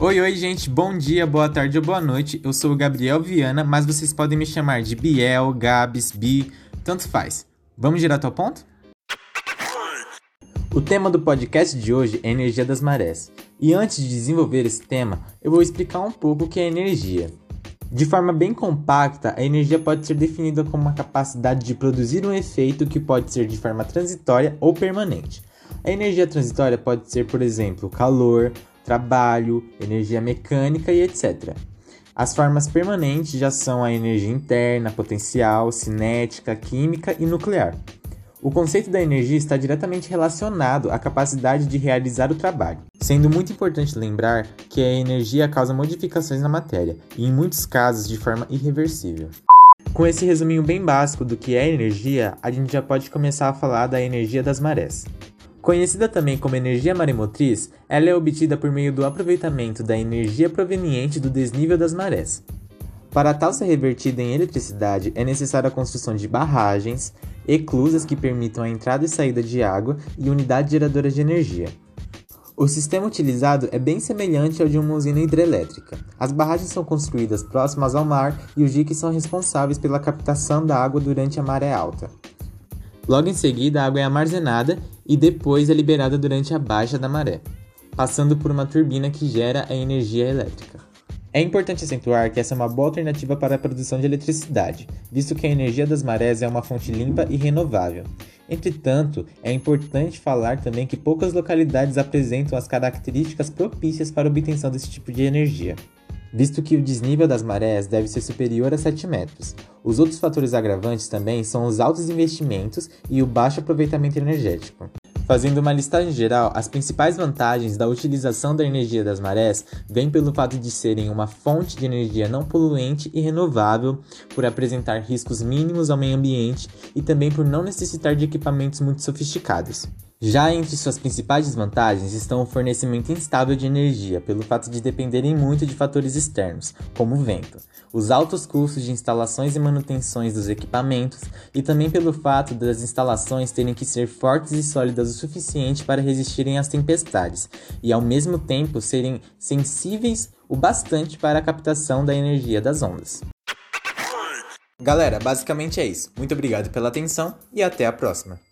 Oi, gente, bom dia, boa tarde ou boa noite. Eu sou o Gabriel Viana, mas vocês podem me chamar de Biel, Gabs, Bi, tanto faz. Vamos direto ao ponto? O tema do podcast de hoje é energia das marés. E antes de desenvolver esse tema, eu vou explicar um pouco o que é energia. De forma bem compacta, a energia pode ser definida como uma capacidade de produzir um efeito que pode ser de forma transitória ou permanente. A energia transitória pode ser, por exemplo, calor, trabalho, energia mecânica e etc. As formas permanentes já são a energia interna, potencial, cinética, química e nuclear. O conceito da energia está diretamente relacionado à capacidade de realizar o trabalho, sendo muito importante lembrar que a energia causa modificações na matéria, e em muitos casos de forma irreversível. Com esse resuminho bem básico do que é energia, a gente já pode começar a falar da energia das marés. Conhecida também como energia maremotriz, ela é obtida por meio do aproveitamento da energia proveniente do desnível das marés. Para tal ser revertida em eletricidade, é necessária a construção de barragens, eclusas que permitam a entrada e saída de água e unidades geradoras de energia. O sistema utilizado é bem semelhante ao de uma usina hidrelétrica. As barragens são construídas próximas ao mar e os diques são responsáveis pela captação da água durante a maré alta. Logo em seguida, a água é armazenada e depois é liberada durante a baixa da maré, passando por uma turbina que gera a energia elétrica. É importante acentuar que essa é uma boa alternativa para a produção de eletricidade, visto que a energia das marés é uma fonte limpa e renovável. Entretanto, é importante falar também que poucas localidades apresentam as características propícias para a obtenção desse tipo de energia, visto que o desnível das marés deve ser superior a 7 metros. Os outros fatores agravantes também são os altos investimentos e o baixo aproveitamento energético. Fazendo uma listagem geral, as principais vantagens da utilização da energia das marés vêm pelo fato de serem uma fonte de energia não poluente e renovável, por apresentar riscos mínimos ao meio ambiente e também por não necessitar de equipamentos muito sofisticados. Já entre suas principais desvantagens estão o fornecimento instável de energia, pelo fato de dependerem muito de fatores externos, como o vento, os altos custos de instalações e manutenções dos equipamentos e também pelo fato das instalações terem que ser fortes e sólidas o suficiente para resistirem às tempestades e ao mesmo tempo serem sensíveis o bastante para a captação da energia das ondas. Galera, basicamente é isso. Muito obrigado pela atenção e até a próxima!